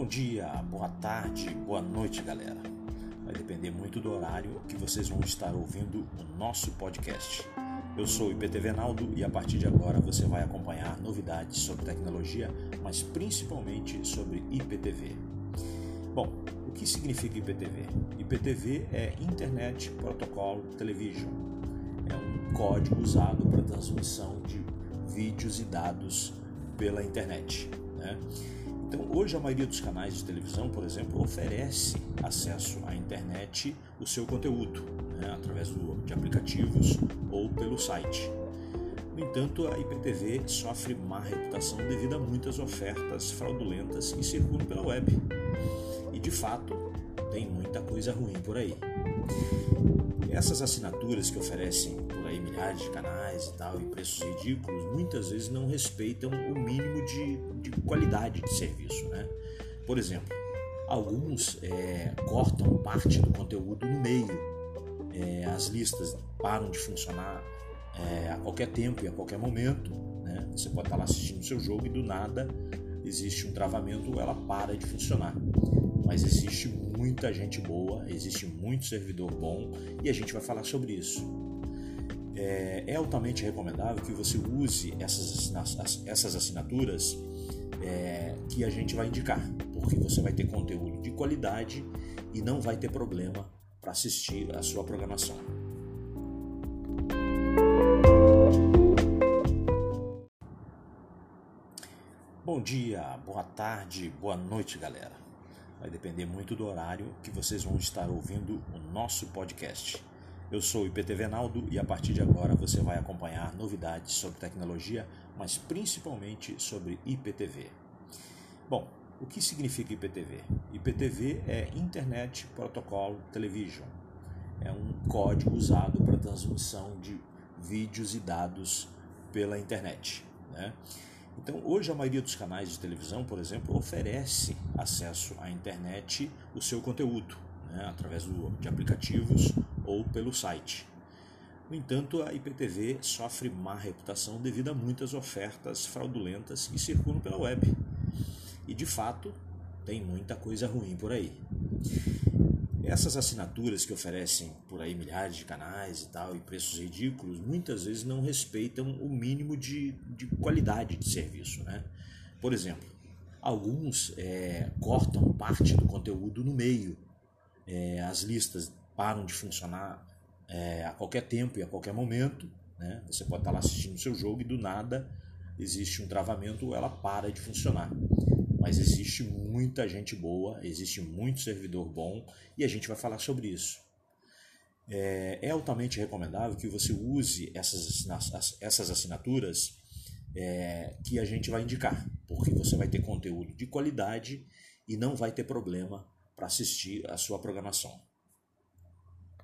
Bom dia, boa tarde, boa noite, galera. Vai depender muito do horário que vocês vão estar ouvindo o nosso podcast. Eu sou o IPTV Naldo e a partir de agora você vai acompanhar novidades sobre tecnologia, mas principalmente sobre IPTV. Bom, o que significa IPTV? IPTV é Internet Protocol Television. É um código usado para transmissão de vídeos e dados pela internet, né? Então, hoje a maioria dos canais de televisão, por exemplo, oferece acesso à internet o seu conteúdo, né, através de aplicativos ou pelo site. No entanto, a IPTV sofre má reputação devido a muitas ofertas fraudulentas que circulam pela web. E, de fato, tem muita coisa ruim por aí. Essas assinaturas que oferecem por aí milhares de canais e tal, e preços ridículos, muitas vezes não respeitam o mínimo de qualidade de serviço, né? Por exemplo, alguns cortam parte do conteúdo no meio, as listas param de funcionar a qualquer tempo e a qualquer momento, né? Você pode estar lá assistindo o seu jogo e do nada existe um travamento ou ela para de funcionar. Mas existe muita gente boa, existe muito servidor bom e a gente vai falar sobre isso. É altamente recomendável que você use essas assinaturas que a gente vai indicar, porque você vai ter conteúdo de qualidade e não vai ter problema para assistir a sua programação. Bom dia, boa tarde, boa noite, galera. Vai depender muito do horário que vocês vão estar ouvindo o nosso podcast. Eu sou o IPTV Naldo e a partir de agora você vai acompanhar novidades sobre tecnologia, mas principalmente sobre IPTV. Bom, o que significa IPTV? IPTV é Internet Protocol Television. É um código usado para transmissão de vídeos e dados pela internet, né? Então, hoje a maioria dos canais de televisão, por exemplo, oferece acesso à internet o seu conteúdo, né, através de aplicativos ou pelo site. No entanto, a IPTV sofre má reputação devido a muitas ofertas fraudulentas que circulam pela web. E, de fato, tem muita coisa ruim por aí. Essas assinaturas que oferecem por aí milhares de canais e tal, e preços ridículos, muitas vezes não respeitam o mínimo de qualidade de serviço, né? Por exemplo, alguns cortam parte do conteúdo no meio, as listas param de funcionar a qualquer tempo e a qualquer momento, né? Você pode estar lá assistindo o seu jogo e do nada existe um travamento ou ela para de funcionar. Mas existe muita gente boa, existe muito servidor bom e a gente vai falar sobre isso. É altamente recomendável que você use essas assinaturas que a gente vai indicar, porque você vai ter conteúdo de qualidade e não vai ter problema para assistir a sua programação.